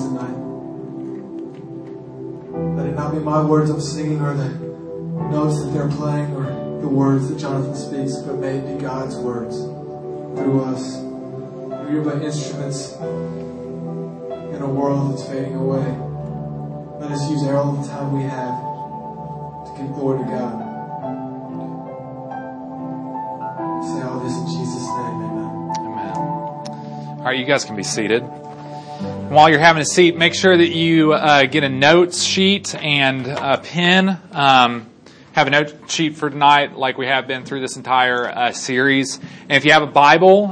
tonight. Let it not be my words I'm singing or the notes that they're playing or the words that Jonathan speaks, but may it be God's words through us. We are but instruments in a world that's fading away. Let us use all the time we have to give glory to God. Say all this in Jesus' name, amen. Amen. All right, you guys can be seated. While you're having a seat, make sure that you get a notes sheet and a pen. Have a note sheet for tonight like we have been through this entire series. And if you have a Bible,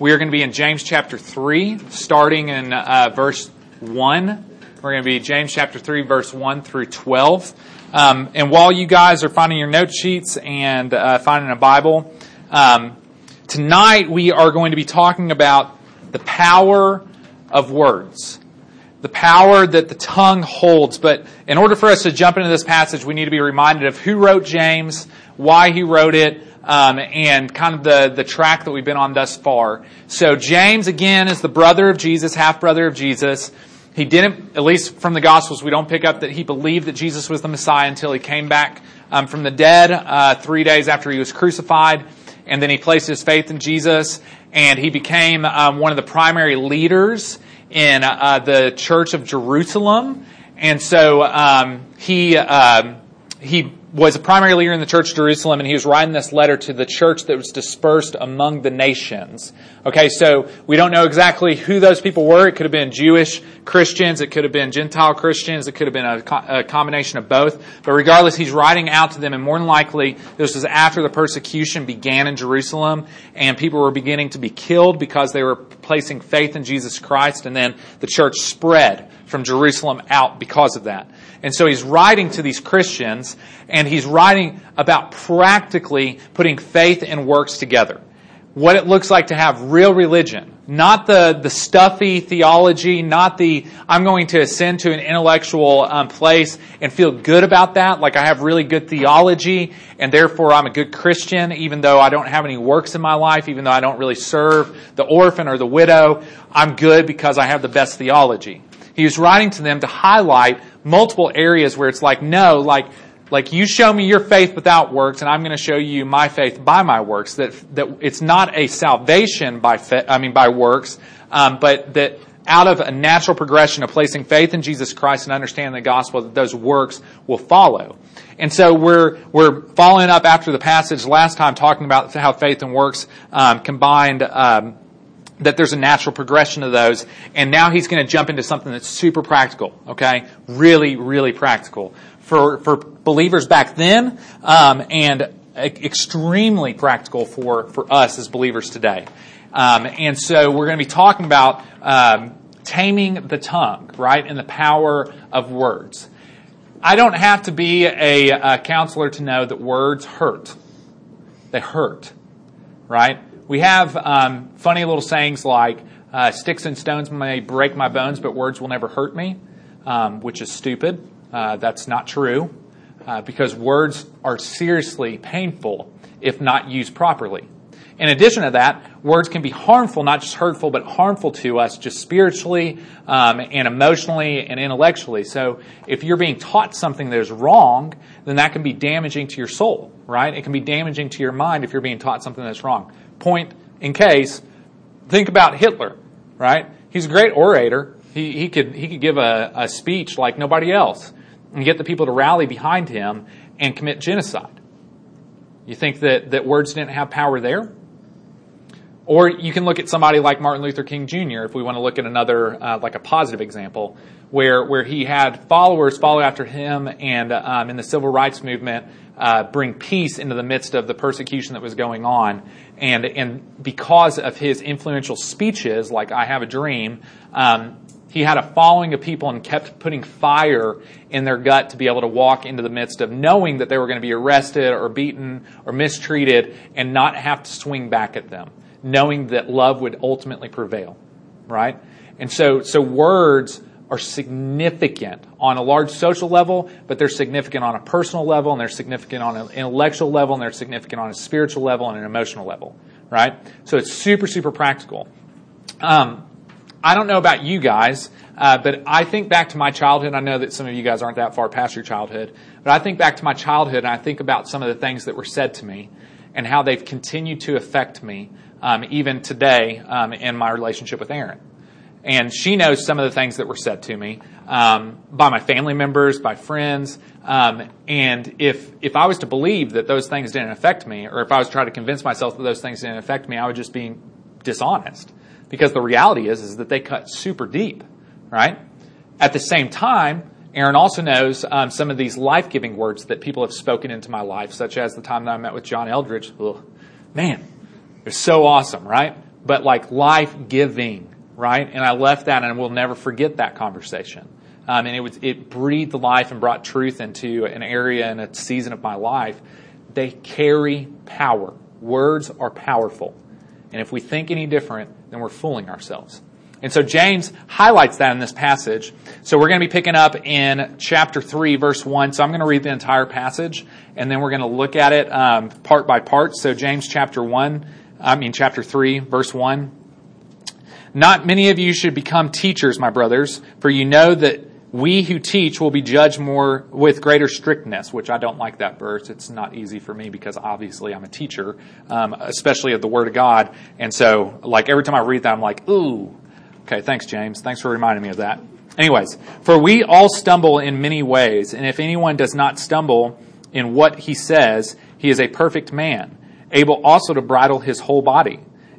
we are going to be in James chapter 3, starting in verse 1. We're going to be James chapter 3, verse 1 through 12. And while you guys are finding your note sheets and finding a Bible, tonight we are going to be talking about the power of words, the power that the tongue holds. But in order for us to jump into this passage, we need to be reminded of who wrote James, why he wrote it, and kind of the track that we've been on thus far. So James, again, is the brother of Jesus, half-brother of Jesus. He didn't, at least from the Gospels, we don't pick up that he believed that Jesus was the Messiah until he came back from the dead 3 days after he was crucified. And then he placed his faith in Jesus, and he became one of the primary leaders in the Church of Jerusalem. And so he was a primary leader in the Church of Jerusalem, and he was writing this letter to the church that was dispersed among the nations. Okay, so we don't know exactly who those people were. It could have been Jewish Christians. It could have been Gentile Christians. It could have been a combination of both. But regardless, he's writing out to them, and more than likely, this was after the persecution began in Jerusalem, and people were beginning to be killed because they were placing faith in Jesus Christ, and then the church spread from Jerusalem out because of that. And so he's writing to these Christians, and he's writing about practically putting faith and works together. What it looks like to have real religion, not the stuffy theology, not the I'm going to ascend to an intellectual place and feel good about that, like I have really good theology and therefore I'm a good Christian even though I don't have any works in my life, even though I don't really serve the orphan or the widow. I'm good because I have the best theology. He was writing to them to highlight multiple areas where it's like, no, like you show me your faith without works, and I'm going to show you my faith by my works. That it's not a salvation by works, but that out of a natural progression of placing faith in Jesus Christ and understanding the gospel, that those works will follow. And so we're following up after the passage last time, talking about how faith and works combined. That there's a natural progression of those. And now he's going to jump into something that's super practical, okay? Really, really practical. For believers back then, and extremely practical for us as believers today. And so we're going to be talking about taming the tongue, right? And the power of words. I don't have to be a counselor to know that words hurt. They hurt, right? We have funny little sayings like, sticks and stones may break my bones, but words will never hurt me, which is stupid. That's not true, because words are seriously painful if not used properly. In addition to that, words can be harmful, not just hurtful, but harmful to us just spiritually and emotionally and intellectually. So if you're being taught something that is wrong, then that can be damaging to your soul, right? It can be damaging to your mind if you're being taught something that's wrong. Point in case, think about Hitler, right? He's a great orator. He could give a speech like nobody else and get the people to rally behind him and commit genocide. You think that words didn't have power there? Or you can look at somebody like Martin Luther King Jr. if we want to look at another like a positive example where he had followers follow after him and in the civil rights movement. Bring peace into the midst of the persecution that was going on. And because of his influential speeches, like I Have a Dream, he had a following of people and kept putting fire in their gut to be able to walk into the midst of knowing that they were going to be arrested or beaten or mistreated and not have to swing back at them, knowing that love would ultimately prevail, right? And so words are significant on a large social level, but they're significant on a personal level, and they're significant on an intellectual level, and they're significant on a spiritual level and an emotional level, right? So it's super, super practical. I don't know about you guys, but I think back to my childhood. I know that some of you guys aren't that far past your childhood, but I think back to my childhood and I think about some of the things that were said to me and how they've continued to affect me even today in my relationship with Aaron. And she knows some of the things that were said to me by my family members, by friends. And if I was to believe that those things didn't affect me, or if I was trying to convince myself that those things didn't affect me, I would just be dishonest. Because the reality is that they cut super deep, right? At the same time, Aaron also knows some of these life-giving words that people have spoken into my life, such as the time that I met with John Eldridge. Ugh, man, it was so awesome, right? But like life-giving. Right? And I left that and we'll never forget that conversation. And it breathed life and brought truth into an area and a season of my life. They carry power. Words are powerful. And if we think any different, then we're fooling ourselves. And so James highlights that in this passage. So we're going to be picking up in chapter 3, verse 1. So I'm going to read the entire passage and then we're going to look at it part by part. So James chapter 3, verse 1. Not many of you should become teachers, my brothers, for you know that we who teach will be judged more with greater strictness, which I don't like that verse. It's not easy for me because obviously I'm a teacher, especially of the Word of God. And so like every time I read that, I'm like, ooh, okay, thanks, James. Thanks for reminding me of that. Anyways, for we all stumble in many ways, and if anyone does not stumble in what he says, he is a perfect man, able also to bridle his whole body.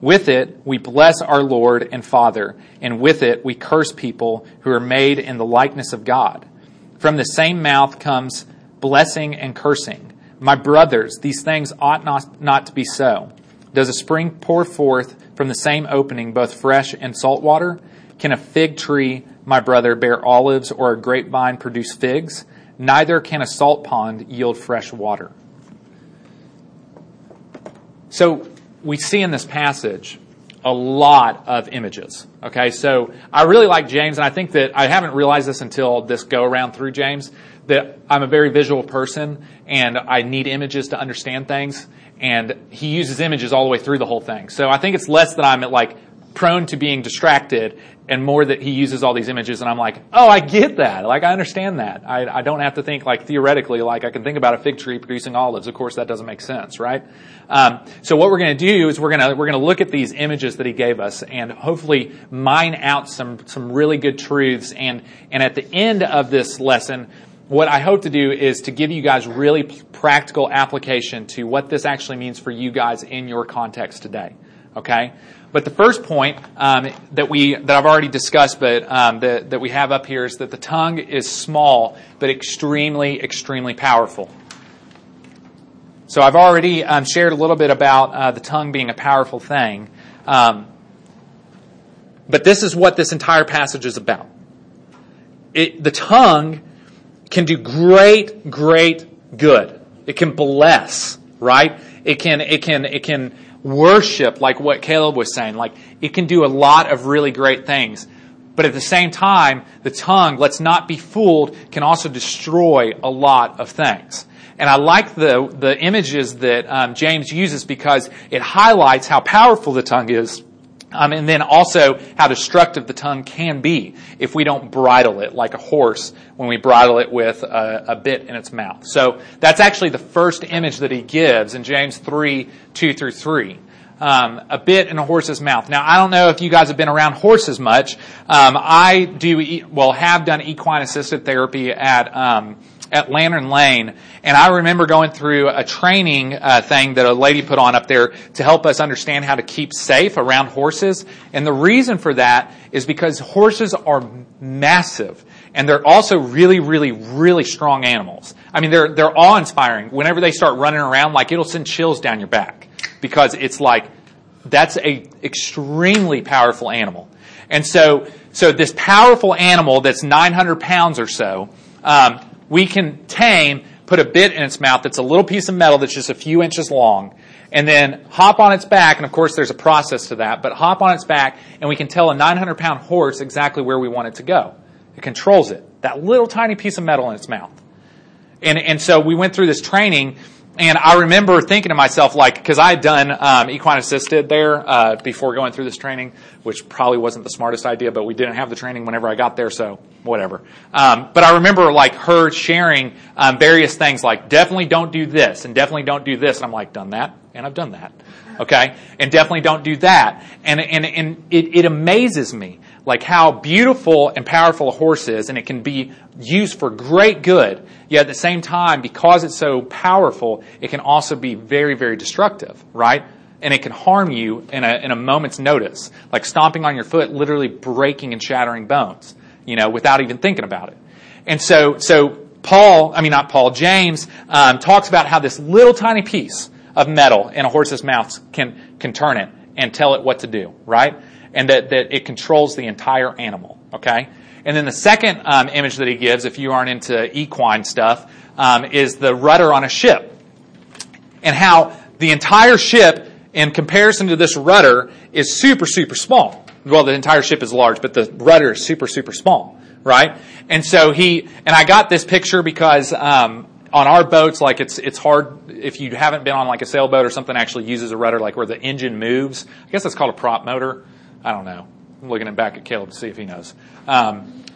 With it, we bless our Lord and Father, and with it, we curse people who are made in the likeness of God. From the same mouth comes blessing and cursing. My brothers, these things ought not to be so. Does a spring pour forth from the same opening both fresh and salt water? Can a fig tree, my brother, bear olives, or a grapevine produce figs? Neither can a salt pond yield fresh water. So, we see in this passage a lot of images. Okay, so I really like James, and I think that I haven't realized this until this go-around through James, that I'm a very visual person, and I need images to understand things, and he uses images all the way through the whole thing. So I think it's less that I'm prone to being distracted, and more that he uses all these images, and I'm like, oh, I get that. I understand that. I don't have to think theoretically, I can think about a fig tree producing olives. Of course, that doesn't make sense, right? So what we're going to do is we're going to look at these images that he gave us and hopefully mine out some really good truths. And at the end of this lesson, what I hope to do is to give you guys really practical application to what this actually means for you guys in your context today. Okay? But the first point that I've already discussed, but that we have up here is that the tongue is small but extremely, extremely powerful. So I've already shared a little bit about the tongue being a powerful thing, but this is what this entire passage is about. The tongue can do great, great good. It can bless, right? It can worship, like what Caleb was saying. It can do a lot of really great things. But at the same time, the tongue, let's not be fooled, can also destroy a lot of things. And I like the images that James uses because it highlights how powerful the tongue is, and then also how destructive the tongue can be if we don't bridle it like a horse when we bridle it with a bit in its mouth. So that's actually the first image that he gives in James 3:2-3. a bit in a horse's mouth. Now, I don't know if you guys have been around horses much. I have done equine assisted therapy at Lantern Lane, and I remember going through a training thing that a lady put on up there to help us understand how to keep safe around horses. And the reason for that is because horses are massive, and they're also really, really, really strong animals. I mean, they're awe-inspiring. Whenever they start running around, like, it'll send chills down your back, because it's like, that's a extremely powerful animal. And so this powerful animal that's 900 pounds or so, we can tame, put a bit in its mouth that's a little piece of metal that's just a few inches long, and then hop on its back, and of course there's a process to that, but hop on its back, and we can tell a 900-pound horse exactly where we want it to go. It controls it, that little tiny piece of metal in its mouth. And so we went through this training, and I remember thinking to myself, like, because I had done equine assisted there before going through this training, which probably wasn't the smartest idea, but we didn't have the training whenever I got there, so whatever. But I remember, like, her sharing various things, like, definitely don't do this, and definitely don't do this. And I'm like, done that, and I've done that, okay? And definitely don't do that. And it amazes me, like, how beautiful and powerful a horse is, and it can be used for great good, yet at the same time, because it's so powerful, it can also be very, very destructive, right? And it can harm you in a moment's notice, like stomping on your foot, literally breaking and shattering bones, you know, without even thinking about it. And James talks about how this little tiny piece of metal in a horse's mouth can turn it and tell it what to do, right? And that it controls the entire animal, okay? And then the second image that he gives, if you aren't into equine stuff, is the rudder on a ship. And how the entire ship, in comparison to this rudder, is super, super small. Well, the entire ship is large, but the rudder is super, super small, right? And so I got this picture because on our boats, like, it's hard if you haven't been on, like, a sailboat or something that actually uses a rudder, like where the engine moves. I guess that's called a prop motor. I don't know. I'm looking back at Caleb to see if he knows.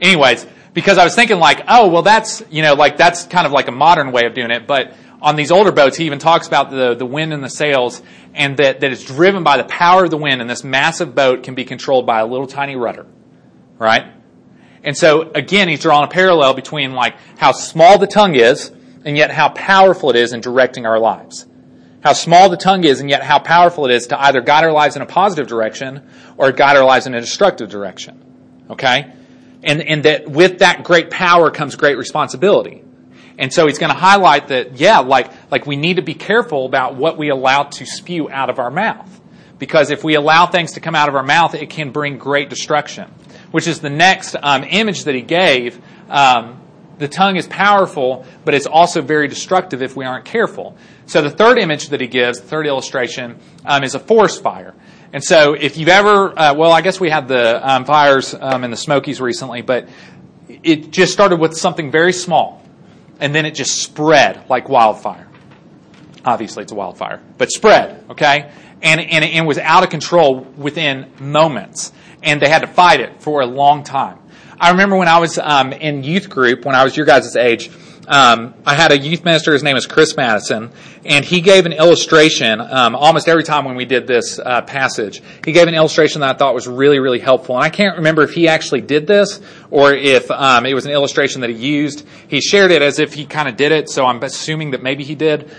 Anyways, because I was thinking, like, oh, well, that's, you know, like, that's kind of like a modern way of doing it. But on these older boats, he even talks about the wind and the sails, and that it's driven by the power of the wind, and this massive boat can be controlled by a little tiny rudder, right? And so, again, he's drawing a parallel between, like, how small the tongue is and yet how powerful it is in directing our lives. How small the tongue is and yet how powerful it is to either guide our lives in a positive direction or guide our lives in a destructive direction. Okay? And that with that great power comes great responsibility. And so he's going to highlight that, yeah, like we need to be careful about what we allow to spew out of our mouth. Because if we allow things to come out of our mouth, it can bring great destruction. Which is the next image that he gave. The tongue is powerful, but it's also very destructive if we aren't careful. So the third image that he gives, the third illustration, is a forest fire. And so if you've ever, I guess we had the fires in the Smokies recently, but it just started with something very small, and then it just spread like wildfire. Obviously, it's a wildfire, but spread, okay? And it was out of control within moments, and they had to fight it for a long time. I remember when I was in youth group, when I was your guys' age, I had a youth minister. His name is Chris Madison, and he gave an illustration almost every time when we did this passage. He gave an illustration that I thought was really, really helpful. And I can't remember if he actually did this or if it was an illustration that he used. He shared it as if he kind of did it, so I'm assuming that maybe he did.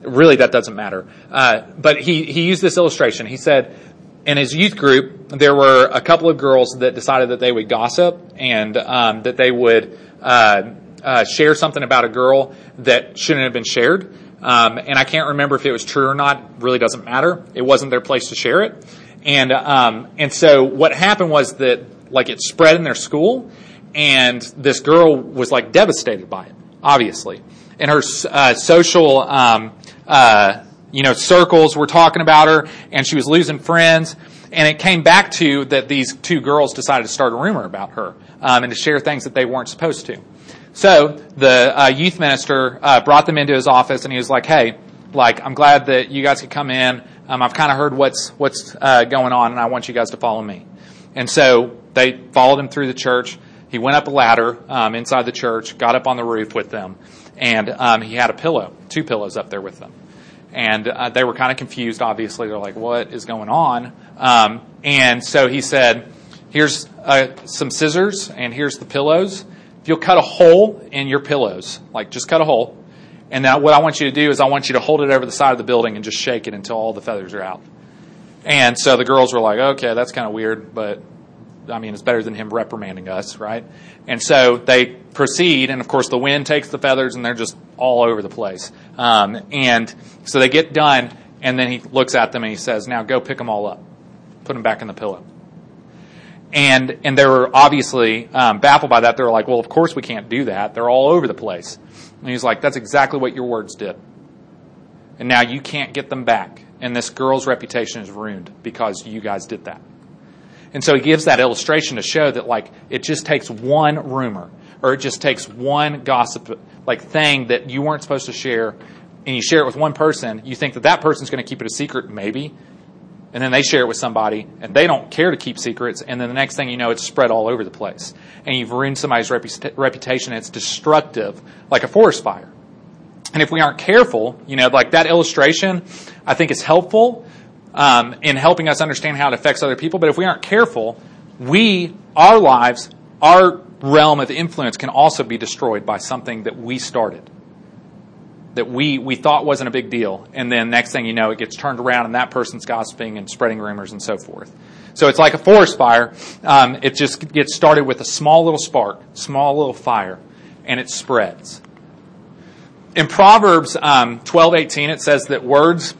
Really, that doesn't matter. But he used this illustration. He said, in his youth group, there were a couple of girls that decided that they would gossip and that they would share something about a girl that shouldn't have been shared. And I can't remember if it was true or not. It really doesn't matter. It wasn't their place to share it. And so what happened was that, like, it spread in their school, and this girl was, like, devastated by it, obviously. And her social circles were talking about her, and she was losing friends. And it came back to that these two girls decided to start a rumor about her and to share things that they weren't supposed to. So the youth minister brought them into his office, and he was like, hey, like, I'm glad that you guys could come in. I've kind of heard what's going on, and I want you guys to follow me. And so they followed him through the church. He went up a ladder inside the church, got up on the roof with them, and he had a pillow, 2 pillows up there with them. And they were kind of confused, obviously. They're like, what is going on? And so he said, here's some scissors, and here's the pillows. If you'll cut a hole in your pillows, like just cut a hole. And now what I want you to do is I want you to hold it over the side of the building and just shake it until all the feathers are out. And so the girls were like, okay, that's kind of weird, but I mean, it's better than him reprimanding us, right? And so they proceed, and of course the wind takes the feathers, and they're just all over the place. And so they get done, and then he looks at them and he says, now go pick them all up. Put them back in the pillow. And they were obviously baffled by that. They were like, well, of course we can't do that. They're all over the place. And he's like, that's exactly what your words did. And now you can't get them back. And this girl's reputation is ruined because you guys did that. And so he gives that illustration to show that, like, it just takes one rumor, or it just takes one gossip, like, thing that you weren't supposed to share, and you share it with one person. You think that that person's going to keep it a secret, maybe, and then they share it with somebody, and they don't care to keep secrets, and then the next thing you know, it's spread all over the place, and you've ruined somebody's reputation. And it's destructive, like a forest fire. And if we aren't careful, you know, like that illustration, I think is helpful in helping us understand how it affects other people. But if we aren't careful, our lives, our realm of influence can also be destroyed by something that we started, that we thought wasn't a big deal. And then next thing you know, it gets turned around and that person's gossiping and spreading rumors and so forth. So it's like a forest fire. It just gets started with a small little spark, small little fire, and it spreads. In Proverbs 12:18, it says that words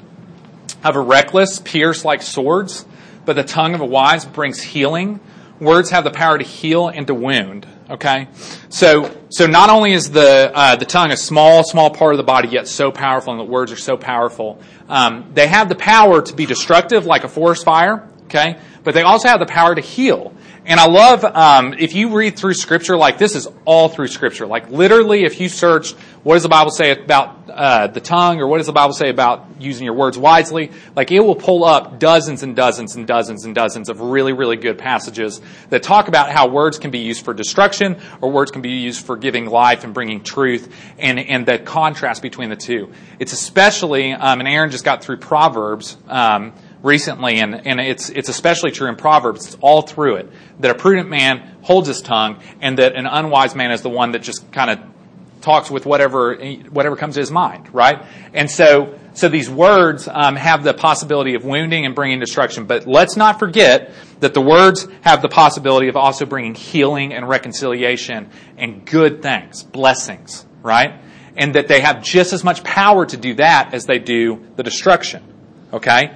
of a reckless pierce like swords, but the tongue of a wise brings healing. Words have the power to heal and to wound. Okay, so not only is the tongue a small part of the body, yet so powerful, and the words are so powerful. They have the power to be destructive, like a forest fire. Okay, but they also have the power to heal. And I love, if you read through Scripture, like this is all through Scripture. Like literally, if you search, what does the Bible say about the tongue, or what does the Bible say about using your words wisely, like it will pull up dozens and dozens and dozens and dozens of really, really good passages that talk about how words can be used for destruction, or words can be used for giving life and bringing truth, and the contrast between the two. It's especially, and Aaron just got through Proverbs recently, and it's especially true in Proverbs. It's all through it, that a prudent man holds his tongue, and that an unwise man is the one that just kind of talks with whatever comes to his mind, right? And so these words have the possibility of wounding and bringing destruction. But let's not forget that the words have the possibility of also bringing healing and reconciliation and good things, blessings, right? And that they have just as much power to do that as they do the destruction, okay?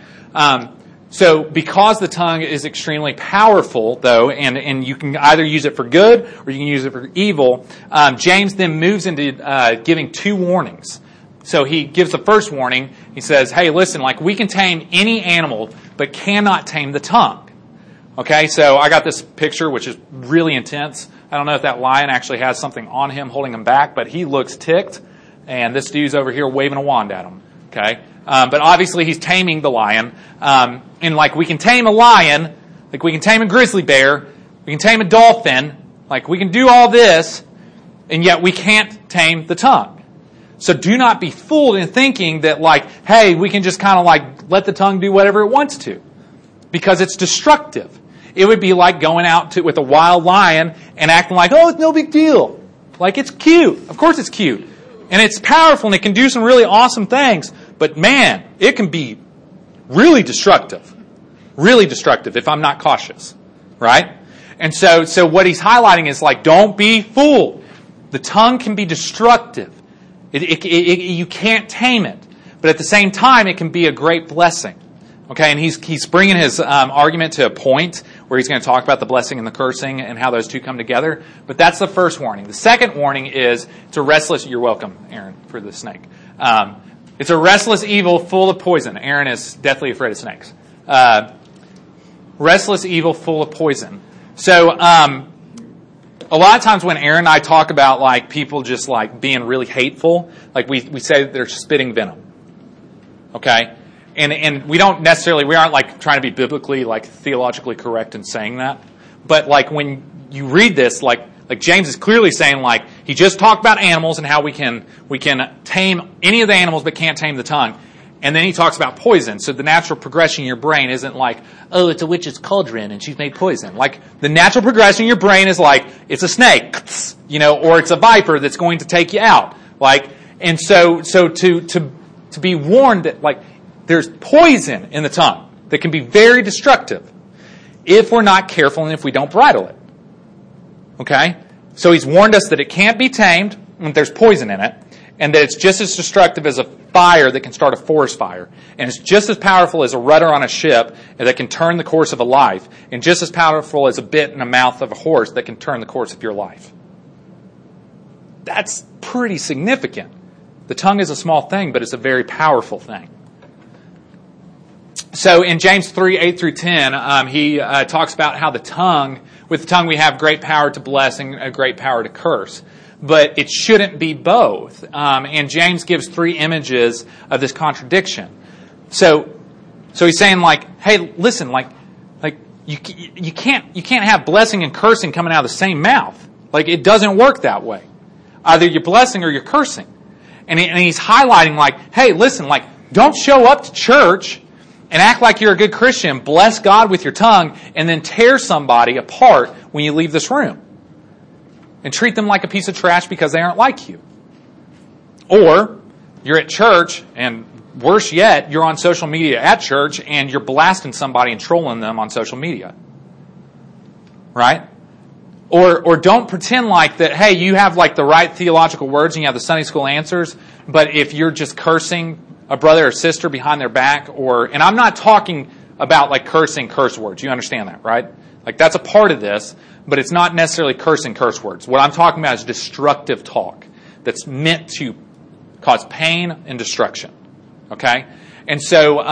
So because the tongue is extremely powerful, though, and you can either use it for good or you can use it for evil, James then moves into giving two warnings. So he gives the first warning. He says, hey, listen, like we can tame any animal but cannot tame the tongue. Okay, so I got this picture, which is really intense. I don't know if that lion actually has something on him holding him back, but he looks ticked, and this dude's over here waving a wand at him. Okay. But obviously he's taming the lion. And like we can tame a lion, like we can tame a grizzly bear, we can tame a dolphin, like we can do all this, and yet we can't tame the tongue. So do not be fooled in thinking that like, hey, we can just kind of like let the tongue do whatever it wants to, because it's destructive. It would be like going out with a wild lion and acting like, oh, it's no big deal. Like it's cute. Of course it's cute. And it's powerful and it can do some really awesome things. But man, it can be really destructive if I'm not cautious, right? And so what he's highlighting is like, don't be fooled. The tongue can be destructive. You can't tame it. But at the same time, it can be a great blessing. Okay, and he's bringing his argument to a point where he's going to talk about the blessing and the cursing and how those two come together. But that's the first warning. The second warning is to restless. You're welcome, Aaron, for the snake. It's a restless evil full of poison. Aaron is deathly afraid of snakes. Restless evil full of poison. So a lot of times when Aaron and I talk about like people just like being really hateful, like we say that they're spitting venom. Okay? And we aren't like trying to be biblically, like theologically correct in saying that. But like when you read this, like James is clearly saying, like he just talked about animals and how we can tame any of the animals but can't tame the tongue. And then he talks about poison. So the natural progression in your brain isn't like, oh, it's a witch's cauldron and she's made poison. Like, the natural progression in your brain is like, it's a snake, you know, or it's a viper that's going to take you out. Like, and so to be warned that, like, there's poison in the tongue that can be very destructive if we're not careful and if we don't bridle it. Okay? So he's warned us that it can't be tamed, and there's poison in it, and that it's just as destructive as a fire that can start a forest fire, and it's just as powerful as a rudder on a ship that can turn the course of a life, and just as powerful as a bit in the mouth of a horse that can turn the course of your life. That's pretty significant. The tongue is a small thing, but it's a very powerful thing. So in James 3, 8 through 10, he talks about how the tongue, with the tongue we have great power to bless and a great power to curse. But it shouldn't be both. And James gives three images of this contradiction. So he's saying, like, hey, listen, like you can't have blessing and cursing coming out of the same mouth. Like, it doesn't work that way. Either you're blessing or you're cursing. And he's highlighting, like, hey, listen, like, don't show up to church and act like you're a good Christian, bless God with your tongue, and then tear somebody apart when you leave this room. And treat them like a piece of trash because they aren't like you. Or you're at church, and worse yet, you're on social media at church, and you're blasting somebody and trolling them on social media. Right? Or don't pretend like that, hey, you have like the right theological words and you have the Sunday school answers, but if you're just cursing a brother or sister behind their back, or, and I'm not talking about like cursing curse words. You understand that, right? Like, that's a part of this. But it's not necessarily cursing curse words. What I'm talking about is destructive talk that's meant to cause pain and destruction. Okay? And so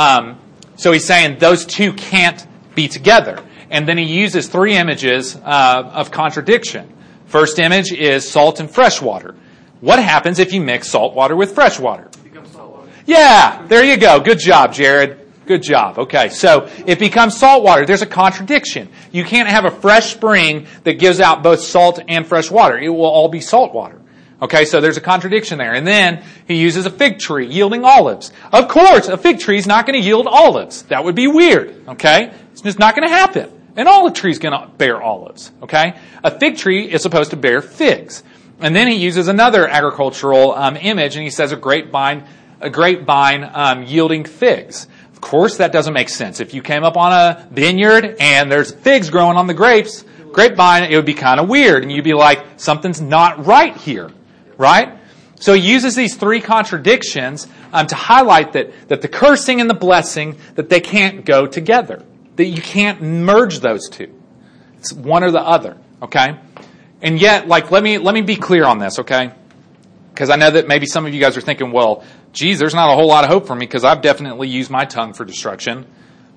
he's saying those two can't be together. And then he uses three images of contradiction. First image is salt and fresh water. What happens if you mix salt water with fresh water? It becomes salt water. Yeah, there you go. Good job, Jared. Good job. Okay, so it becomes salt water. There's a contradiction. You can't have a fresh spring that gives out both salt and fresh water. It will all be salt water. Okay, so there's a contradiction there. And then he uses a fig tree yielding olives. Of course, a fig tree is not going to yield olives. That would be weird. Okay, it's just not going to happen. An olive tree is going to bear olives. Okay, a fig tree is supposed to bear figs. And then he uses another agricultural image, and he says a grapevine yielding figs. Of course, that doesn't make sense. If you came up on a vineyard and there's figs growing on the grapevine, it would be kind of weird. And you'd be like, something's not right here, right? So he uses these three contradictions to highlight that the cursing and the blessing, that they can't go together, that you can't merge those two. It's one or the other, okay? And yet, like, let me be clear on this, okay? Because I know that maybe some of you guys are thinking, well, geez, there's not a whole lot of hope for me because I've definitely used my tongue for destruction.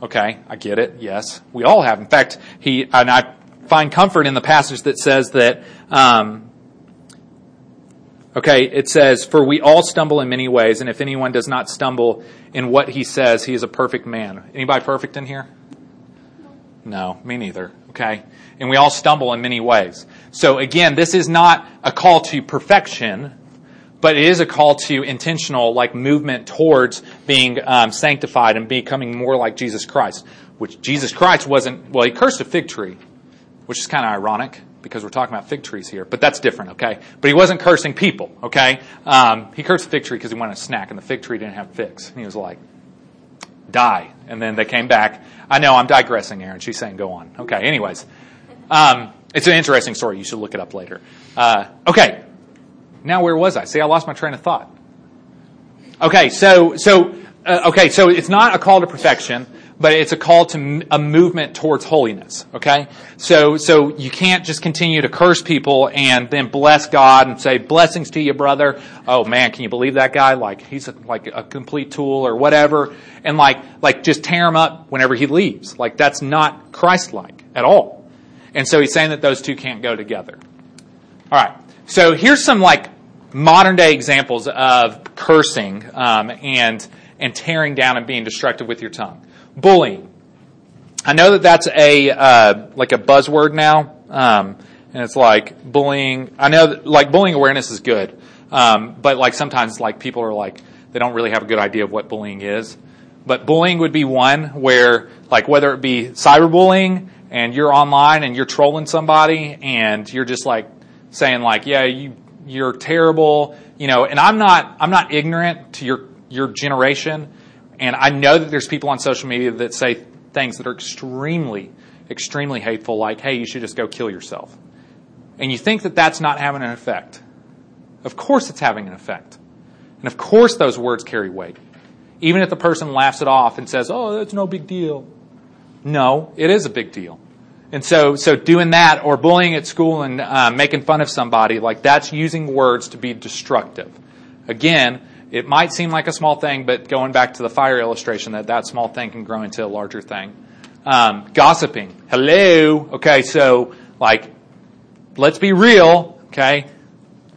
Okay, I get it. Yes, we all have. In fact, I find comfort in the passage that says that, it says, for we all stumble in many ways, and if anyone does not stumble in what he says, he is a perfect man. Anybody perfect in here? No, me neither. Okay, and we all stumble in many ways. So again, this is not a call to perfection. But it is a call to intentional, like, movement towards being sanctified and becoming more like Jesus Christ, which Jesus Christ wasn't. Well, he cursed a fig tree, which is kind of ironic because we're talking about fig trees here, but that's different, okay? But he wasn't cursing people, okay? He cursed a fig tree because he wanted a snack, and the fig tree didn't have figs. And he was like, die. And then they came back. I know, I'm digressing, Aaron. She's saying go on. Okay, anyways. It's an interesting story. You should look it up later. Okay. Now where was I? See, I lost my train of thought. Okay, so it's not a call to perfection, but it's a call to a movement towards holiness. Okay, so you can't just continue to curse people and then bless God and say blessings to you, brother. Oh man, can you believe that guy? Like he's like a complete tool or whatever, and like just tear him up whenever he leaves. Like that's not Christ-like at all. And so he's saying that those two can't go together. All right. So here's some like modern day examples of cursing and tearing down and being destructive with your tongue. Bullying. I know that that's a like a buzzword now, and it's like bullying. I know that, like bullying awareness is good, but like sometimes like people are like They don't really have a good idea of what bullying is. But bullying would be one where, like, whether it be cyberbullying and you're online and you're trolling somebody and you're just like saying like, yeah, you're terrible, you know, and I'm not ignorant to your generation. And I know that there's people on social media that say things that are extremely, extremely hateful, like, hey, you should just go kill yourself. And you think that that's not having an effect. Of course it's having an effect. And of course those words carry weight. Even if the person laughs it off and says, oh, that's no big deal. No, it is a big deal. And so doing that or bullying at school and making fun of somebody, like that's using words to be destructive. Again, it might seem like a small thing, but going back to the fire illustration, that small thing can grow into a larger thing. Gossiping. Hello. Okay, so like, let's be real. Okay,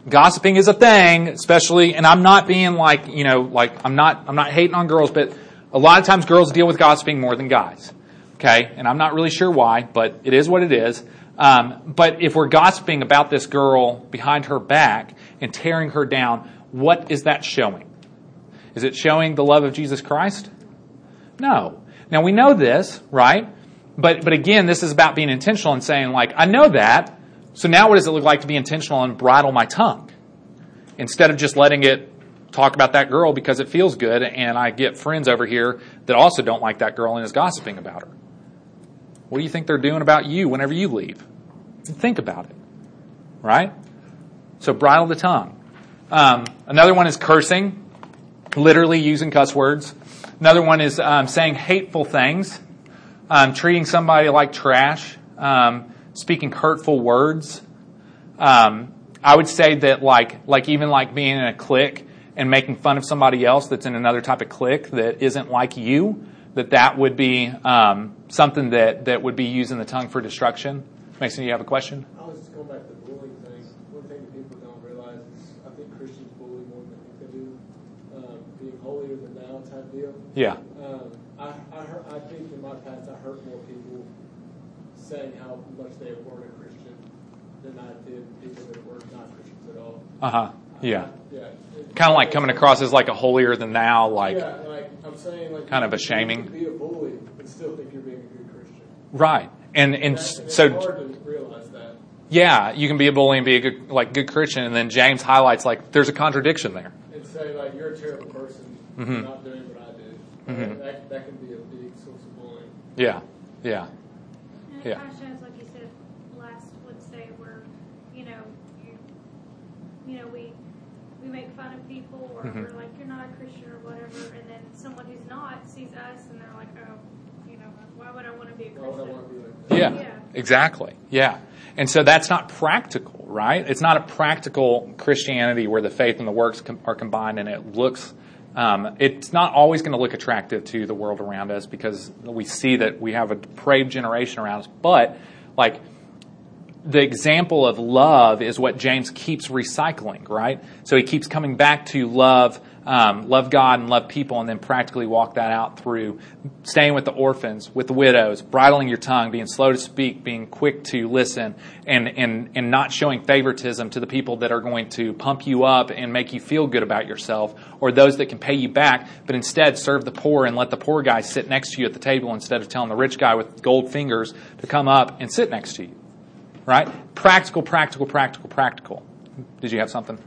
gossiping is a thing, especially. And I'm not being like, you know, like I'm not hating on girls, but a lot of times girls deal with gossiping more than guys. Okay, and I'm not really sure why, but it is what it is. But if we're gossiping about this girl behind her back and tearing her down, what is that showing? Is it showing the love of Jesus Christ? No. Now, we know this, right? But again, this is about being intentional and saying, like, I know that, so now what does it look like to be intentional and bridle my tongue? Instead of just letting it talk about that girl because it feels good, and I get friends over here that also don't like that girl and is gossiping about her. What do you think they're doing about you whenever you leave? Think about it, right? So bridle the tongue. Another one is cursing, literally using cuss words. Another one is saying hateful things, treating somebody like trash, speaking hurtful words. I would say that like even like being in a clique and making fun of somebody else that's in another type of clique that isn't like you, that would be something that would be using the tongue for destruction. Mason, you have a question? I was just going back to bullying. Deal. Yeah. I think in my past I heard more people saying how much they weren't a Christian than I did people that were not Christians at all. Uh-huh. Yeah. Yeah. Kind of like coming across as like a holier than thou, like. Yeah, like I'm saying, like kind of a shaming. You can be a bully and still think you're being a good Christian. Right, and so. It's hard to realize that. Yeah, you can be a bully and be a good Christian, and then James highlights like there's a contradiction there. And say like you're a terrible person. Mm-hmm. Not doing what I did. Mm-hmm. That can be a big source of bullying. Yeah, yeah, and it kind of shows, like you said last Wednesday, where you know we make fun of people, or mm-hmm. we're like you're not a Christian or whatever, and then someone who's not sees us and they're like, oh, why would I want to be a Christian? Why would I want to be like that? Yeah, yeah, exactly. Yeah, and so that's not practical, right? It's not a practical Christianity where the faith and the works are combined, and it looks. It's not always going to look attractive to the world around us because we see that we have a depraved generation around us. But, like, the example of love is what James keeps recycling, right? So he keeps coming back to love God and love people, and then practically walk that out through staying with the orphans, with the widows, bridling your tongue, being slow to speak, being quick to listen, and not showing favoritism to the people that are going to pump you up and make you feel good about yourself, or those that can pay you back, but instead serve the poor and let the poor guy sit next to you at the table instead of telling the rich guy with gold fingers to come up and sit next to you. Right? Practical, practical, practical, practical. Did you have something?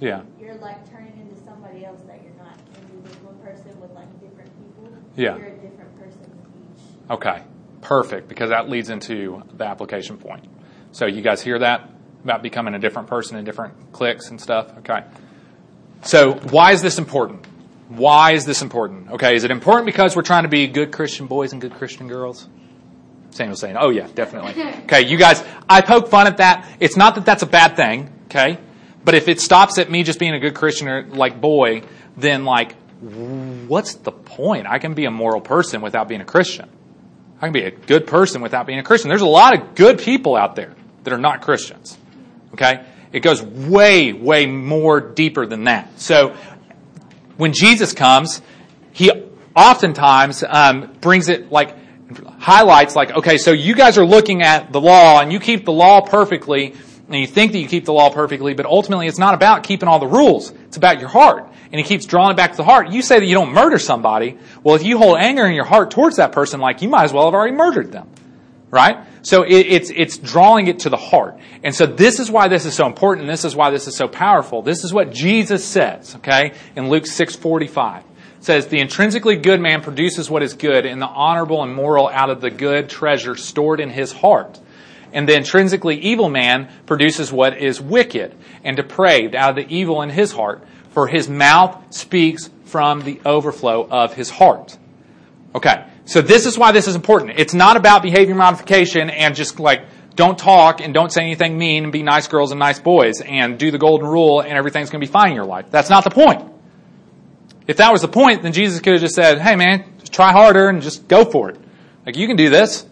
Yeah. You're like turning into somebody else that you're not. And you're one person with like different people. Yeah. You're a different person with each. Okay. Perfect. Because that leads into the application point. So you guys hear that about becoming a different person in different cliques and stuff? Okay. So why is this important? Why is this important? Okay. Is it important because we're trying to be good Christian boys and good Christian girls? Samuel's saying, oh yeah, definitely. Okay. You guys, I poke fun at that. It's not that that's a bad thing. Okay. But if it stops at me just being a good Christian or like boy, then like, what's the point? I can be a moral person without being a Christian. I can be a good person without being a Christian. There's a lot of good people out there that are not Christians. Okay? It goes way, way more deeper than that. So when Jesus comes, he oftentimes brings it, like, highlights, like, okay, so you guys are looking at the law, and you keep the law perfectly, and you think that you keep the law perfectly, but ultimately it's not about keeping all the rules. It's about your heart. And he keeps drawing it back to the heart. You say that you don't murder somebody. Well, if you hold anger in your heart towards that person, like, you might as well have already murdered them. Right? So it's drawing it to the heart. And so this is why this is so important. This is why this is so powerful. This is what Jesus says, okay, in Luke 6:45. It says, the intrinsically good man produces what is good, and the honorable and moral out of the good treasure stored in his heart. And the intrinsically evil man produces what is wicked and depraved out of the evil in his heart, for his mouth speaks from the overflow of his heart. Okay. So this is why this is important. It's not about behavior modification and just like don't talk and don't say anything mean and be nice girls and nice boys and do the golden rule and everything's going to be fine in your life. That's not the point. If that was the point, then Jesus could have just said, hey man, just try harder and just go for it. Like you can do this.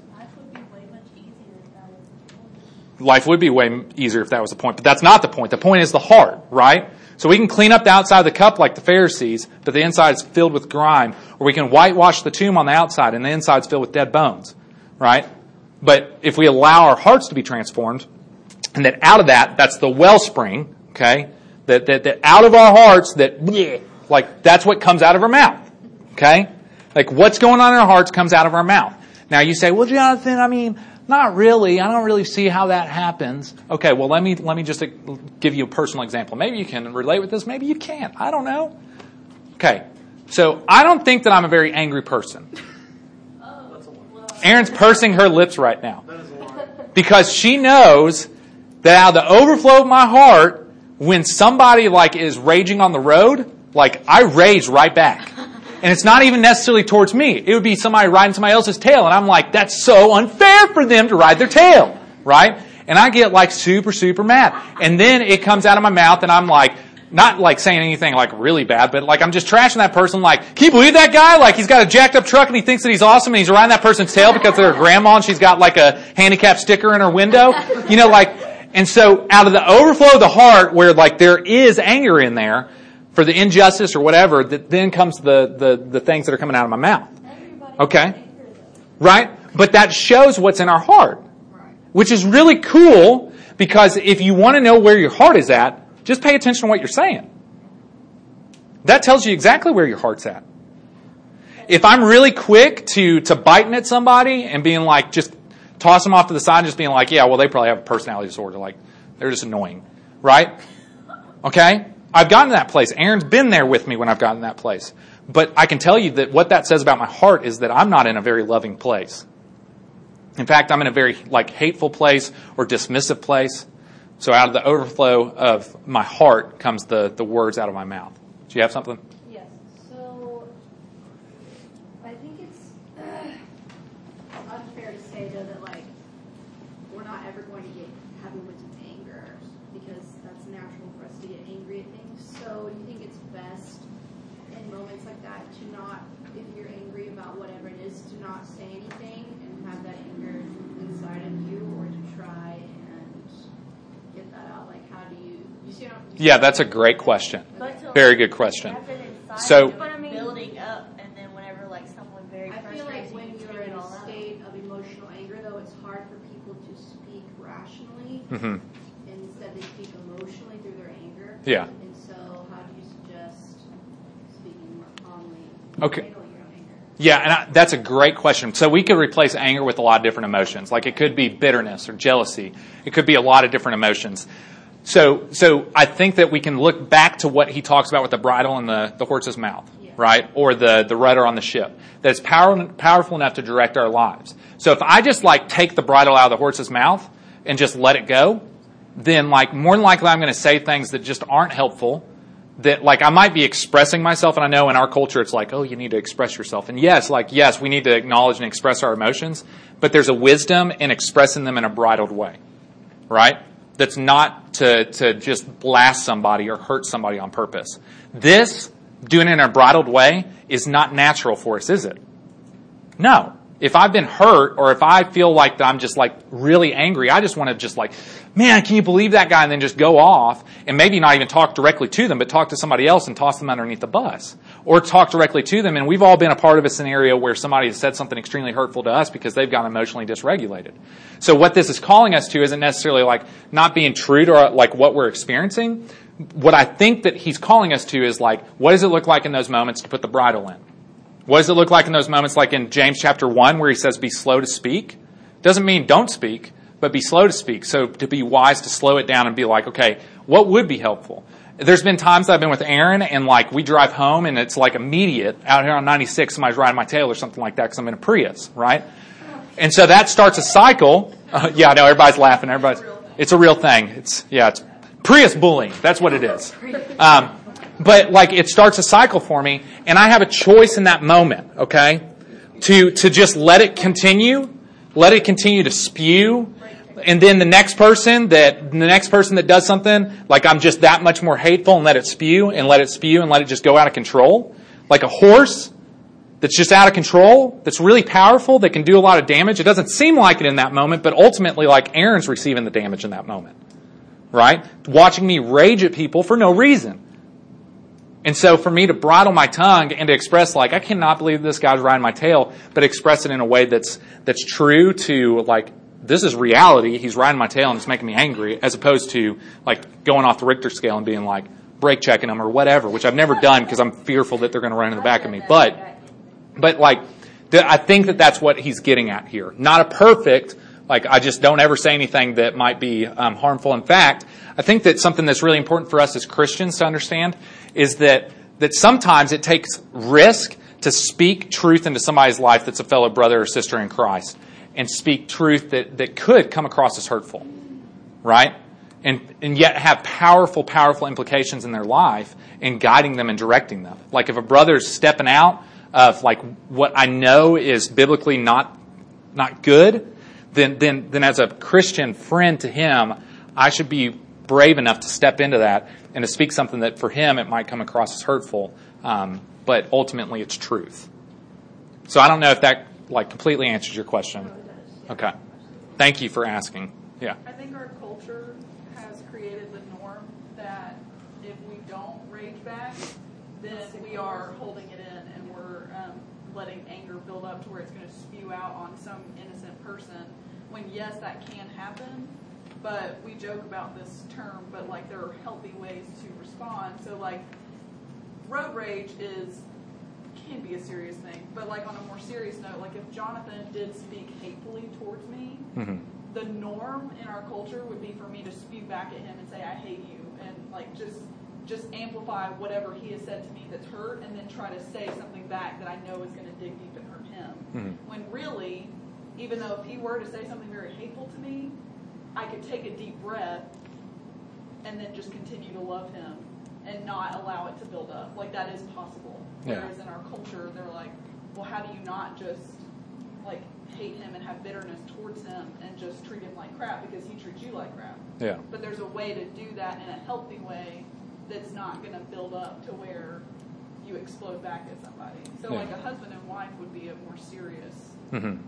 Life would be way much easier if that was the point. Life would be way easier if that was the point, but that's not the point. The point is the heart, right? So we can clean up the outside of the cup like the Pharisees, but the inside is filled with grime. Or we can whitewash the tomb on the outside, and the inside is filled with dead bones. Right? But if we allow our hearts to be transformed, and that out of that, that's the wellspring, okay? That out of our hearts, that, like, that's what comes out of our mouth. Okay? Like, what's going on in our hearts comes out of our mouth. Now you say, well, Jonathan, I mean, not really. I don't really see how that happens. Okay, well, let me just give you a personal example. Maybe you can relate with this. Maybe you can't. I don't know. Okay, so I don't think that I'm a very angry person. Erin's pursing her lips right now because she knows that out of the overflow of my heart, when somebody like is raging on the road, like I rage right back. And it's not even necessarily towards me. It would be somebody riding somebody else's tail. And I'm like, that's so unfair for them to ride their tail. Right? And I get like super, super mad. And then it comes out of my mouth and I'm like, not like saying anything like really bad, but like I'm just trashing that person like, can you believe that guy? Like he's got a jacked up truck and he thinks that he's awesome and he's riding that person's tail because they're a grandma and she's got like a handicap sticker in her window. You know, like, and so out of the overflow of the heart where like there is anger in there, for the injustice or whatever, that then comes the things that are coming out of my mouth. Okay? Right? But that shows what's in our heart. Right. Which is really cool because if you want to know where your heart is at, just pay attention to what you're saying. That tells you exactly where your heart's at. If I'm really quick to biting at somebody and being like, just toss them off to the side and just being like, yeah, well, they probably have a personality disorder. Like, they're just annoying. Right? Okay? I've gotten to that place. Aaron's been there with me when I've gotten to that place. But I can tell you that what that says about my heart is that I'm not in a very loving place. In fact, I'm in a very like hateful place or dismissive place. So out of the overflow of my heart comes the words out of my mouth. Do you have something? Yes. So I think it's unfair to say, though, that like we're not ever going to get happy with anger because that's natural for us to get angry at things. So do you think it's best in moments like that to not, if you're angry about whatever it is, to not say anything and have that anger inside of you, or to try and get that out? Like, how do you see what I'm saying? Yeah, that's a great question. Okay. Very good question. So, building up, and then whenever like someone very frustrated, I feel like when you're in a state of emotional anger, though, it's hard for people to speak rationally. Mm-hmm. They speak emotionally through their anger. Yeah. And so how do you suggest speaking more calmly? Okay. Yeah, and that's a great question. So we could replace anger with a lot of different emotions. Like it could be bitterness or jealousy. It could be a lot of different emotions. So I think that we can look back to what he talks about with the bridle and the horse's mouth, yeah, right? Or the rudder on the ship. That's powerful enough to direct our lives. So if I just like take the bridle out of the horse's mouth and just let it go, then like more than likely I'm going to say things that just aren't helpful, that like I might be expressing myself. And I know in our culture it's like, oh, you need to express yourself. And yes, we need to acknowledge and express our emotions, but there's a wisdom in expressing them in a bridled way, right? That's not to just blast somebody or hurt somebody on purpose. This, doing it in a bridled way, is not natural for us, is it? No. If I've been hurt or if I feel like I'm just like really angry, I just want to just like, man, can you believe that guy? And then just go off and maybe not even talk directly to them, but talk to somebody else and toss them underneath the bus or talk directly to them. And we've all been a part of a scenario where somebody has said something extremely hurtful to us because they've gotten emotionally dysregulated. So what this is calling us to isn't necessarily like not being true to like what we're experiencing. What I think that he's calling us to is like, what does it look like in those moments to put the bridle in? What does it look like in those moments like in James chapter 1 where he says be slow to speak? Doesn't mean don't speak, but be slow to speak. So to be wise to slow it down and be like, okay, what would be helpful? There's been times that I've been with Aaron and like we drive home and it's like immediate. Out here on 96, somebody's riding my tail or something like that because I'm in a Prius, right? And so that starts a cycle. Yeah, I know, everybody's laughing. It's a real thing. It's Prius bullying. That's what it is. But like it starts a cycle for me and I have a choice in that moment, okay? To just let it continue to spew. And then the next person that does something, like I'm just that much more hateful and let it spew and let it just go out of control. Like a horse that's just out of control, that's really powerful, that can do a lot of damage. It doesn't seem like it in that moment, but ultimately like Aaron's receiving the damage in that moment, right? Watching me rage at people for no reason. And so for me to bridle my tongue and to express like, I cannot believe this guy's riding my tail, but express it in a way that's true to like, this is reality. He's riding my tail and it's making me angry, as opposed to like going off the Richter scale and being like brake checking them or whatever, which I've never done because I'm fearful that they're going to run in the back of me. But like, I think that that's what he's getting at here. Not a perfect, like I just don't ever say anything that might be harmful. In fact, I think that something that's really important for us as Christians to understand is that sometimes it takes risk to speak truth into somebody's life that's a fellow brother or sister in Christ and speak truth that could come across as hurtful, right? And yet have powerful, powerful implications in their life and guiding them and directing them. Like if a brother's stepping out of like what I know is biblically not good, then as a Christian friend to him, I should be brave enough to step into that and to speak something that for him it might come across as hurtful, but ultimately it's truth. So I don't know if that like completely answers your question. Okay. Thank you for asking. Yeah. I think our culture has created the norm that if we don't rage back, then we are holding it in and we're letting anger build up to where it's going to spew out on some innocent person. When yes, that can happen. But we joke about this term, but like there are healthy ways to respond. So like road rage can be a serious thing. But like on a more serious note, like if Jonathan did speak hatefully towards me, mm-hmm. the norm in our culture would be for me to spew back at him and say, I hate you. And like just amplify whatever he has said to me that's hurt and then try to say something back that I know is going to dig deep and hurt him. Mm-hmm. When really, even though if he were to say something very hateful to me, I could take a deep breath and then just continue to love him and not allow it to build up. Like, that is possible. Yeah. Whereas in our culture, they're like, well, how do you not just, like, hate him and have bitterness towards him and just treat him like crap because he treats you like crap? Yeah. But there's a way to do that in a healthy way that's not going to build up to where you explode back at somebody. So, yeah. like, a husband and wife would be a more serious mm-hmm.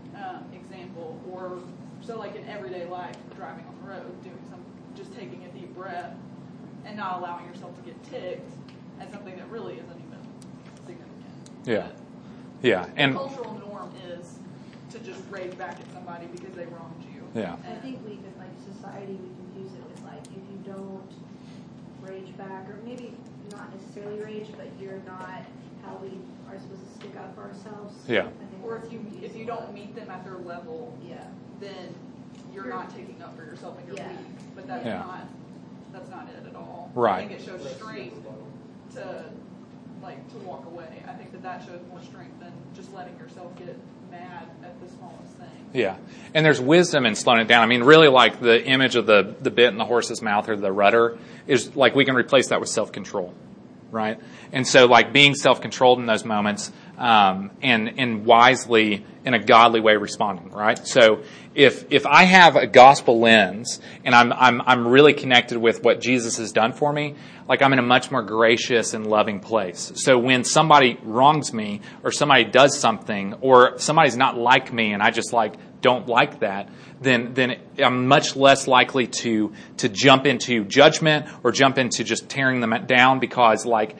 Example, or... So, like in everyday life, driving on the road, doing something, just taking a deep breath and not allowing yourself to get ticked at something that really isn't even significant. Yeah. Yeah. And the cultural norm is to just rage back at somebody because they wronged you. Yeah. And I think we could, like, society, we confuse it with, like, if you don't rage back, or maybe not necessarily rage, but you're not how we are supposed to stick up for ourselves. Yeah. Or if you don't meet them at their level. Yeah. Then you're not taking up for yourself and you're yeah. weak. But that's not it at all. Right. I think it shows strength to walk away. I think that shows more strength than just letting yourself get mad at the smallest thing. Yeah. And there's wisdom in slowing it down. I mean, really like the image of the bit in the horse's mouth or the rudder is like we can replace that with self-control. Right? And so like being self-controlled in those moments and wisely in a godly way responding, right? So if I have a gospel lens and I'm really connected with what Jesus has done for me, like I'm in a much more gracious and loving place. So when somebody wrongs me or somebody does something or somebody's not like me and I just like don't like that, then I'm much less likely to jump into judgment or jump into just tearing them down because like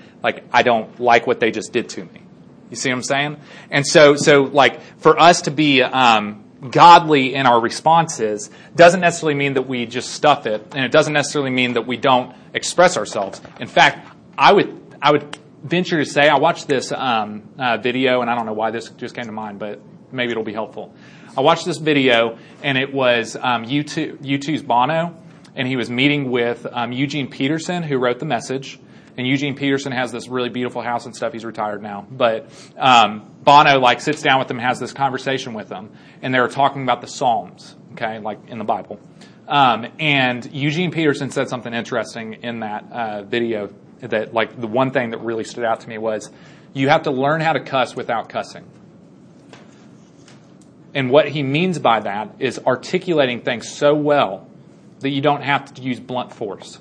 I don't like what they just did to me. You see what I'm saying? And so like for us to be godly in our responses doesn't necessarily mean that we just stuff it, and it doesn't necessarily mean that we don't express ourselves. In fact, I would venture to say I watched this video, and I don't know why this just came to mind, but maybe it'll be helpful. I watched this video, and it was U2's Bono, and he was meeting with Eugene Peterson, who wrote The Message. And Eugene Peterson has this really beautiful house and stuff. He's retired now. But Bono, like, sits down with him, has this conversation with him. And they were talking about the Psalms, okay, like in the Bible. And Eugene Peterson said something interesting in that video that, like, the one thing that really stood out to me was you have to learn how to cuss without cussing. And what he means by that is articulating things so well that you don't have to use blunt force.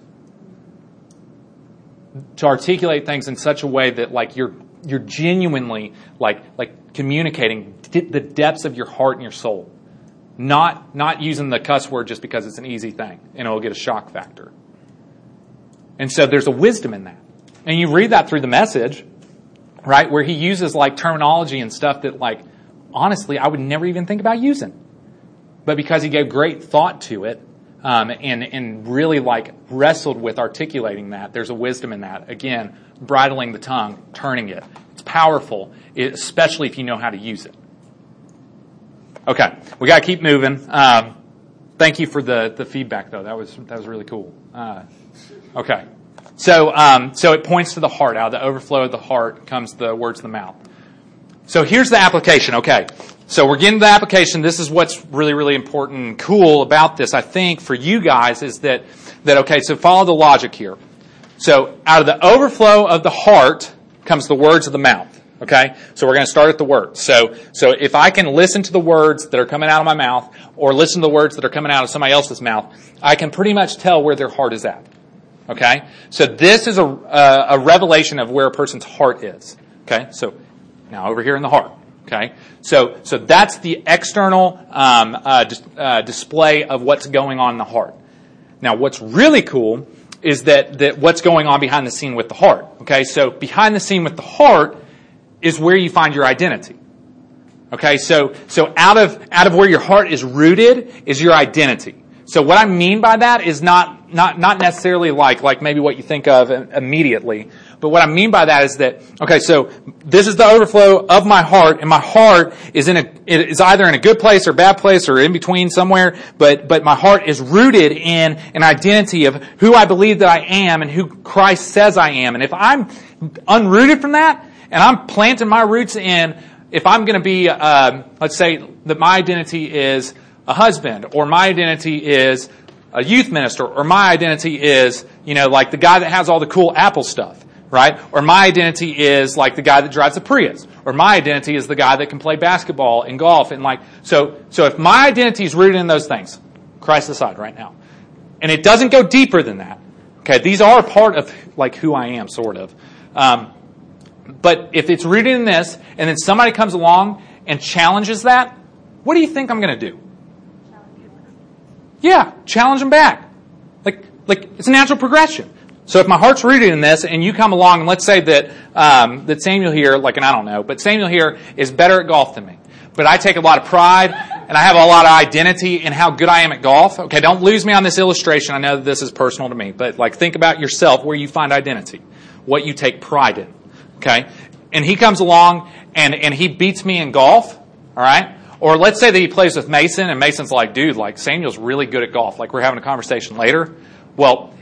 To articulate things in such a way that like you're genuinely like communicating the depths of your heart and your soul, not using the cuss word just because it's an easy thing and it'll get a shock factor. And so there's a wisdom in that, and you read that through The Message, right, where he uses like terminology and stuff that like honestly I would never even think about using, but because he gave great thought to it. And really like wrestled with articulating that. There's a wisdom in that. Again, bridling the tongue, turning it. It's powerful, especially if you know how to use it. Okay, we got to keep moving. Thank you for the feedback though. That was really cool. Okay, so it points to the heart. Out of the overflow of the heart comes the words of the mouth. So here's the application. Okay. So we're getting to the application. This is what's really, really important and cool about this, I think, for you guys is that, so follow the logic here. So out of the overflow of the heart comes the words of the mouth, okay? So we're going to start at the words. So if I can listen to the words that are coming out of my mouth or listen to the words that are coming out of somebody else's mouth, I can pretty much tell where their heart is at, okay? So this is a revelation of where a person's heart is, okay? So now over here in the heart. Okay, so that's the external display of what's going on in the heart. Now, what's really cool is that what's going on behind the scene with the heart. Okay, so behind the scene with the heart is where you find your identity. Okay, so out of where your heart is rooted is your identity. So what I mean by that is not necessarily like maybe what you think of immediately. But what I mean by that is that, okay, so this is the overflow of my heart, and my heart is either in a good place or bad place or in between somewhere, but my heart is rooted in an identity of who I believe that I am and who Christ says I am. And if I'm unrooted from that, and I'm planting my roots in, if I'm going to be, let's say that my identity is a husband, or my identity is a youth minister, or my identity is, like the guy that has all the cool Apple stuff. Right? Or my identity is like the guy that drives a Prius. Or my identity is the guy that can play basketball and golf and so if my identity is rooted in those things, Christ aside right now. And it doesn't go deeper than that. Okay, these are part of like who I am, sort of. But if it's rooted in this and then somebody comes along and challenges that, what do you think I'm going to do? Yeah, challenge them back. Like it's a natural progression. So if my heart's rooted in this, and you come along, and let's say that Samuel here, like, and I don't know, but Samuel here is better at golf than me. But I take a lot of pride, and I have a lot of identity in how good I am at golf. Okay, don't lose me on this illustration. I know that this is personal to me, but like, think about yourself, where you find identity, what you take pride in. Okay, and he comes along, and he beats me in golf. All right. Or let's say that he plays with Mason, and Mason's like, dude, like Samuel's really good at golf. Like we're having a conversation later. Well.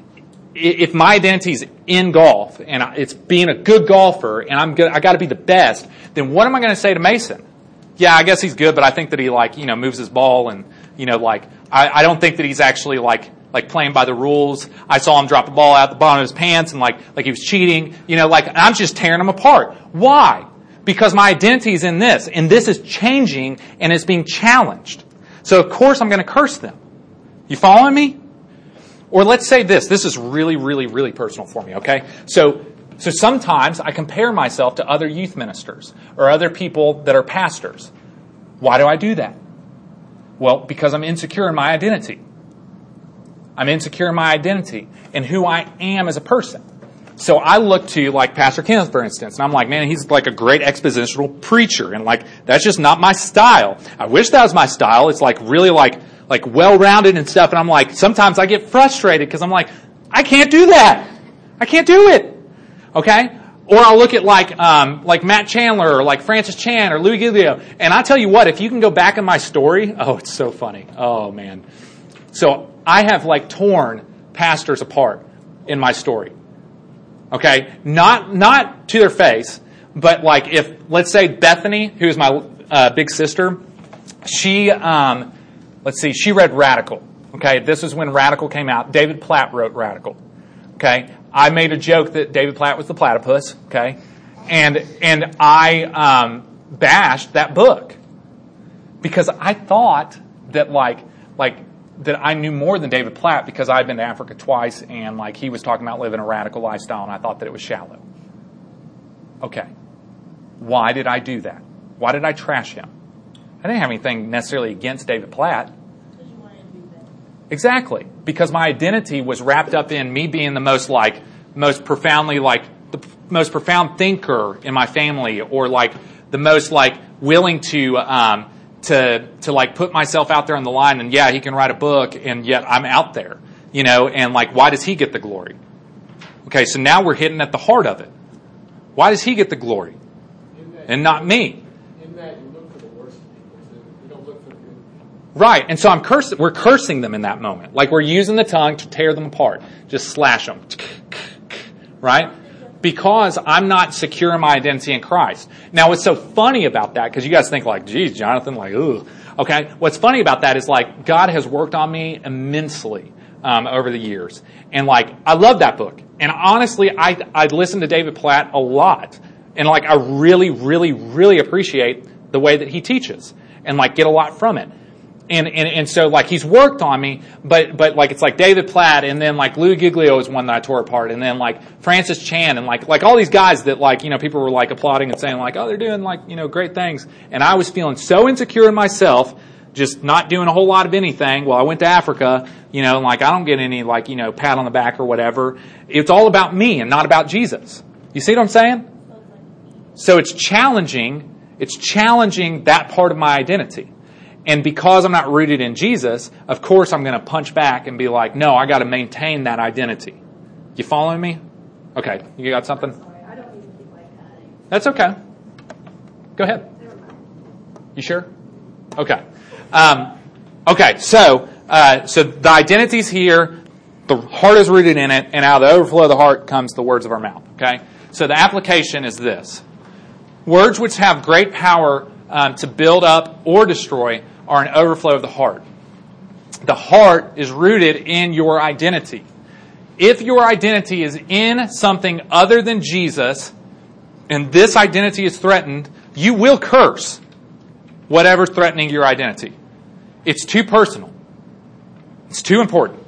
If my identity is in golf and it's being a good golfer and I'm good, I got to be the best, then what am I going to say to Mason? Yeah, I guess he's good, but I think that he moves his ball and I don't think that he's actually like playing by the rules. I saw him drop the ball out the bottom of his pants and like he was cheating. I'm just tearing him apart. Why? because my identity is in this, and this is changing, and it's being challenged. So, of course, I'm going to curse them. You following me? Or let's say this. This is really, really, really personal for me, okay? So sometimes I compare myself to other youth ministers or other people that are pastors. Why do I do that? Well, because I'm insecure in my identity. I'm insecure in my identity and who I am as a person. So I look to like Pastor Kenneth, for instance, and I'm like, man, he's like a great expositional preacher. And like, that's just not my style. I wish that was my style. It's like really like well-rounded and stuff. And I'm like, sometimes I get frustrated because I'm like, I can't do that. I can't do it. Okay? Or I'll look at like Matt Chandler or like Francis Chan or Louis Giglio. And I tell you what, if you can go back in my story, oh, it's so funny. Oh, man. So I have like torn pastors apart in my story. Okay? Not to their face, but like if, let's say Bethany, who is my big sister, she, she read Radical. Okay? This is when Radical came out. David Platt wrote Radical. Okay? I made a joke that David Platt was the platypus, okay? And I bashed that book because I thought that like that I knew more than David Platt because I'd been to Africa twice and like he was talking about living a radical lifestyle and I thought that it was shallow. Okay. Why did I do that? Why did I trash him? I didn't have anything necessarily against David Platt. Exactly, because my identity was wrapped up in me being the most profound thinker in my family, or like the most like willing to like put myself out there on the line. And yeah, he can write a book, and yet I'm out there, you know. And like, why does he get the glory? Okay, so now we're hitting at the heart of it. Why does he get the glory, and not me? Right, and so we're cursing them in that moment. Like we're using the tongue to tear them apart. Just slash them. Right? Because I'm not secure in my identity in Christ. Now what's so funny about that, because you guys think like, geez, Jonathan, like, ugh. Okay, what's funny about that is like, God has worked on me immensely over the years. And like, I love that book. And honestly, I listen to David Platt a lot. And like, I really, really, really appreciate the way that he teaches. And like, get a lot from it. And so like he's worked on me, but like it's like David Platt and then like Louis Giglio is one that I tore apart and then like Francis Chan and like all these guys that like, you know, people were like applauding and saying like, oh, they're doing like, you know, great things. And I was feeling so insecure in myself, just not doing a whole lot of anything. Well, I went to Africa, you know, and like I don't get any like, you know, pat on the back or whatever. It's all about me and not about Jesus. You see what I'm saying? So it's challenging that part of my identity. And because I'm not rooted in Jesus, of course I'm going to punch back and be like, no, I got to maintain that identity. You following me? Okay. You got something? I'm sorry. I don't even think like that. That's okay. Go ahead. Never mind. You sure? Okay. Okay. So the identity's here. The heart is rooted in it. And out of the overflow of the heart comes the words of our mouth. Okay. So the application is this. Words which have great power to build up or destroy are an overflow of the heart. The heart is rooted in your identity. If your identity is in something other than Jesus, and this identity is threatened, you will curse whatever's threatening your identity. It's too personal. It's too important.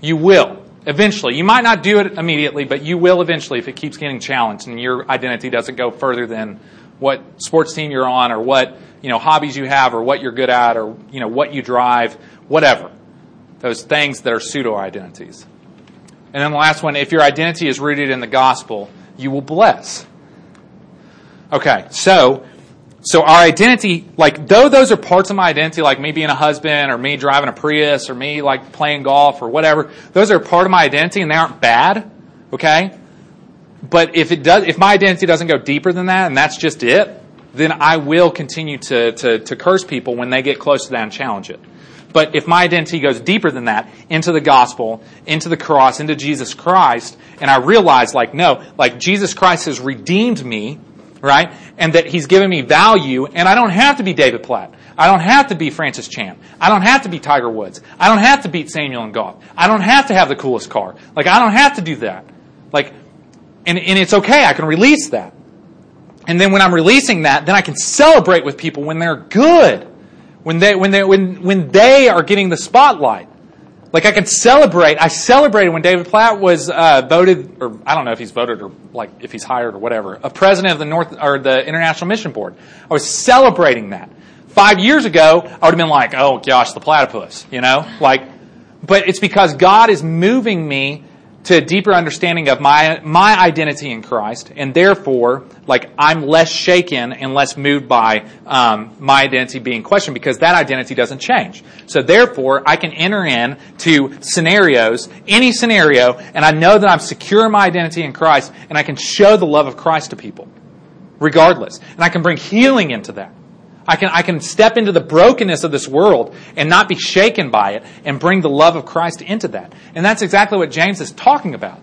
You will eventually. You might not do it immediately, but you will eventually if it keeps getting challenged and your identity doesn't go further than what sports team you're on or what, you know, hobbies you have or what you're good at or, you know, what you drive, whatever. Those things that are pseudo-identities. And then the last one, if your identity is rooted in the gospel, you will bless. Okay, so our identity, like, though those are parts of my identity, like me being a husband or me driving a Prius or me, like, playing golf or whatever, those are part of my identity and they aren't bad, okay? But if my identity doesn't go deeper than that, and that's just it, then I will continue to curse people when they get close to that and challenge it. But if my identity goes deeper than that, into the gospel, into the cross, into Jesus Christ, and I realize, like, no, like, Jesus Christ has redeemed me, right? And that He's given me value, and I don't have to be David Platt. I don't have to be Francis Chan. I don't have to be Tiger Woods. I don't have to beat Samuel in golf. I don't have to have the coolest car. Like, I don't have to do that. Like, and it's okay, I can release that. And then when I'm releasing that, then I can celebrate with people when they're good, when they are getting the spotlight. Like I can celebrate. I celebrated when David Platt was voted, or I don't know if he's voted or like if he's hired or whatever, a president of the International Mission Board. I was celebrating that. 5 years ago, I would have been like, oh gosh, the platypus, you know, like. But it's because God is moving me to a deeper understanding of my identity in Christ, and therefore, like, I'm less shaken and less moved by my identity being questioned because that identity doesn't change. So therefore, I can enter in to scenarios, any scenario, and I know that I'm secure in my identity in Christ, and I can show the love of Christ to people, regardless. And I can bring healing into that. I can step into the brokenness of this world and not be shaken by it and bring the love of Christ into that. And that's exactly what James is talking about.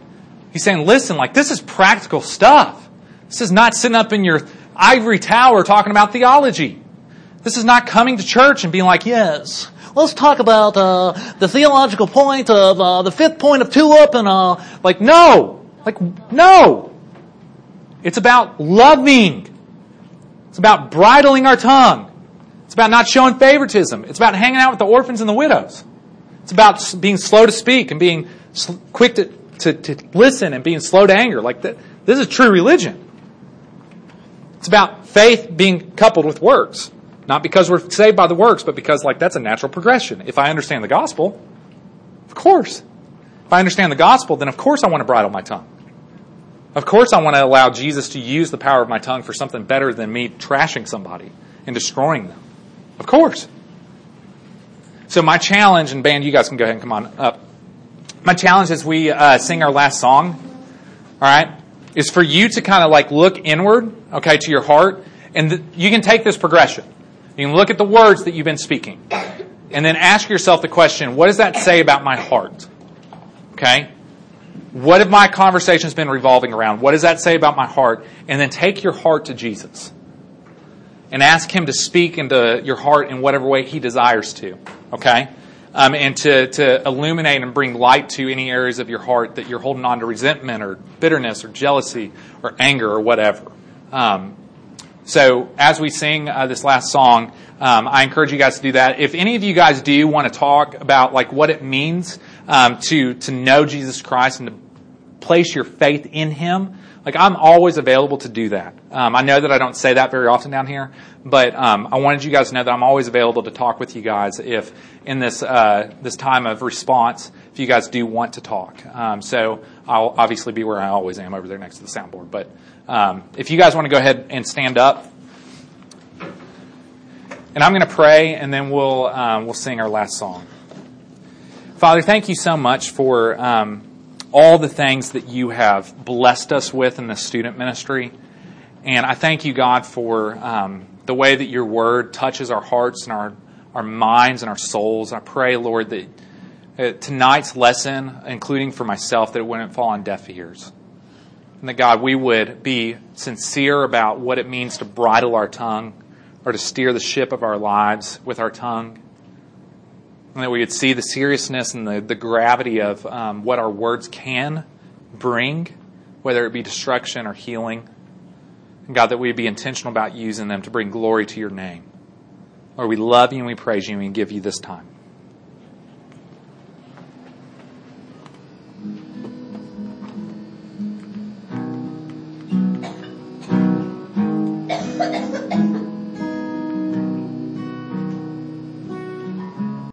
He's saying, listen, like this is practical stuff. This is not sitting up in your ivory tower talking about theology. This is not coming to church and being like, yes, let's talk about the theological point of the fifth point of tulip and like no. Like no. It's about loving. It's about bridling our tongue. It's about not showing favoritism. It's about hanging out with the orphans and the widows. It's about being slow to speak and being quick to listen and being slow to anger. Like that, this is true religion. It's about faith being coupled with works. Not because we're saved by the works, but because like that's a natural progression. If I understand the gospel, of course. If I understand the gospel, then of course I want to bridle my tongue. Of course I want to allow Jesus to use the power of my tongue for something better than me trashing somebody and destroying them. Of course. So my challenge, and band, you guys can go ahead and come on up. My challenge as we sing our last song, all right, is for you to kind of like look inward, okay, to your heart. And you can take this progression. You can look at the words that you've been speaking. And then ask yourself the question, what does that say about my heart? Okay? What have my conversations been revolving around? What does that say about my heart? And then take your heart to Jesus. And ask Him to speak into your heart in whatever way He desires to. Okay? And to illuminate and bring light to any areas of your heart that you're holding on to resentment or bitterness or jealousy or anger or whatever. So as we sing this last song, I encourage you guys to do that. If any of you guys do want to talk about like what it means to know Jesus Christ and to place your faith in Him. Like, I'm always available to do that. I know that I don't say that very often down here, but I wanted you guys to know that I'm always available to talk with you guys if in this this time of response, if you guys do want to talk. So I'll obviously be where I always am, over there next to the soundboard. But if you guys want to go ahead and stand up, and I'm going to pray, and then we'll sing our last song. Father, thank you so much for all the things that you have blessed us with in the student ministry. And I thank you, God, for the way that your word touches our hearts and our minds and our souls. And I pray, Lord, that tonight's lesson, including for myself, that it wouldn't fall on deaf ears. And that, God, we would be sincere about what it means to bridle our tongue or to steer the ship of our lives with our tongue. And that we would see the seriousness and the gravity of what our words can bring, whether it be destruction or healing. And God, that we would be intentional about using them to bring glory to your name. Lord, we love you and we praise you and we give you this time.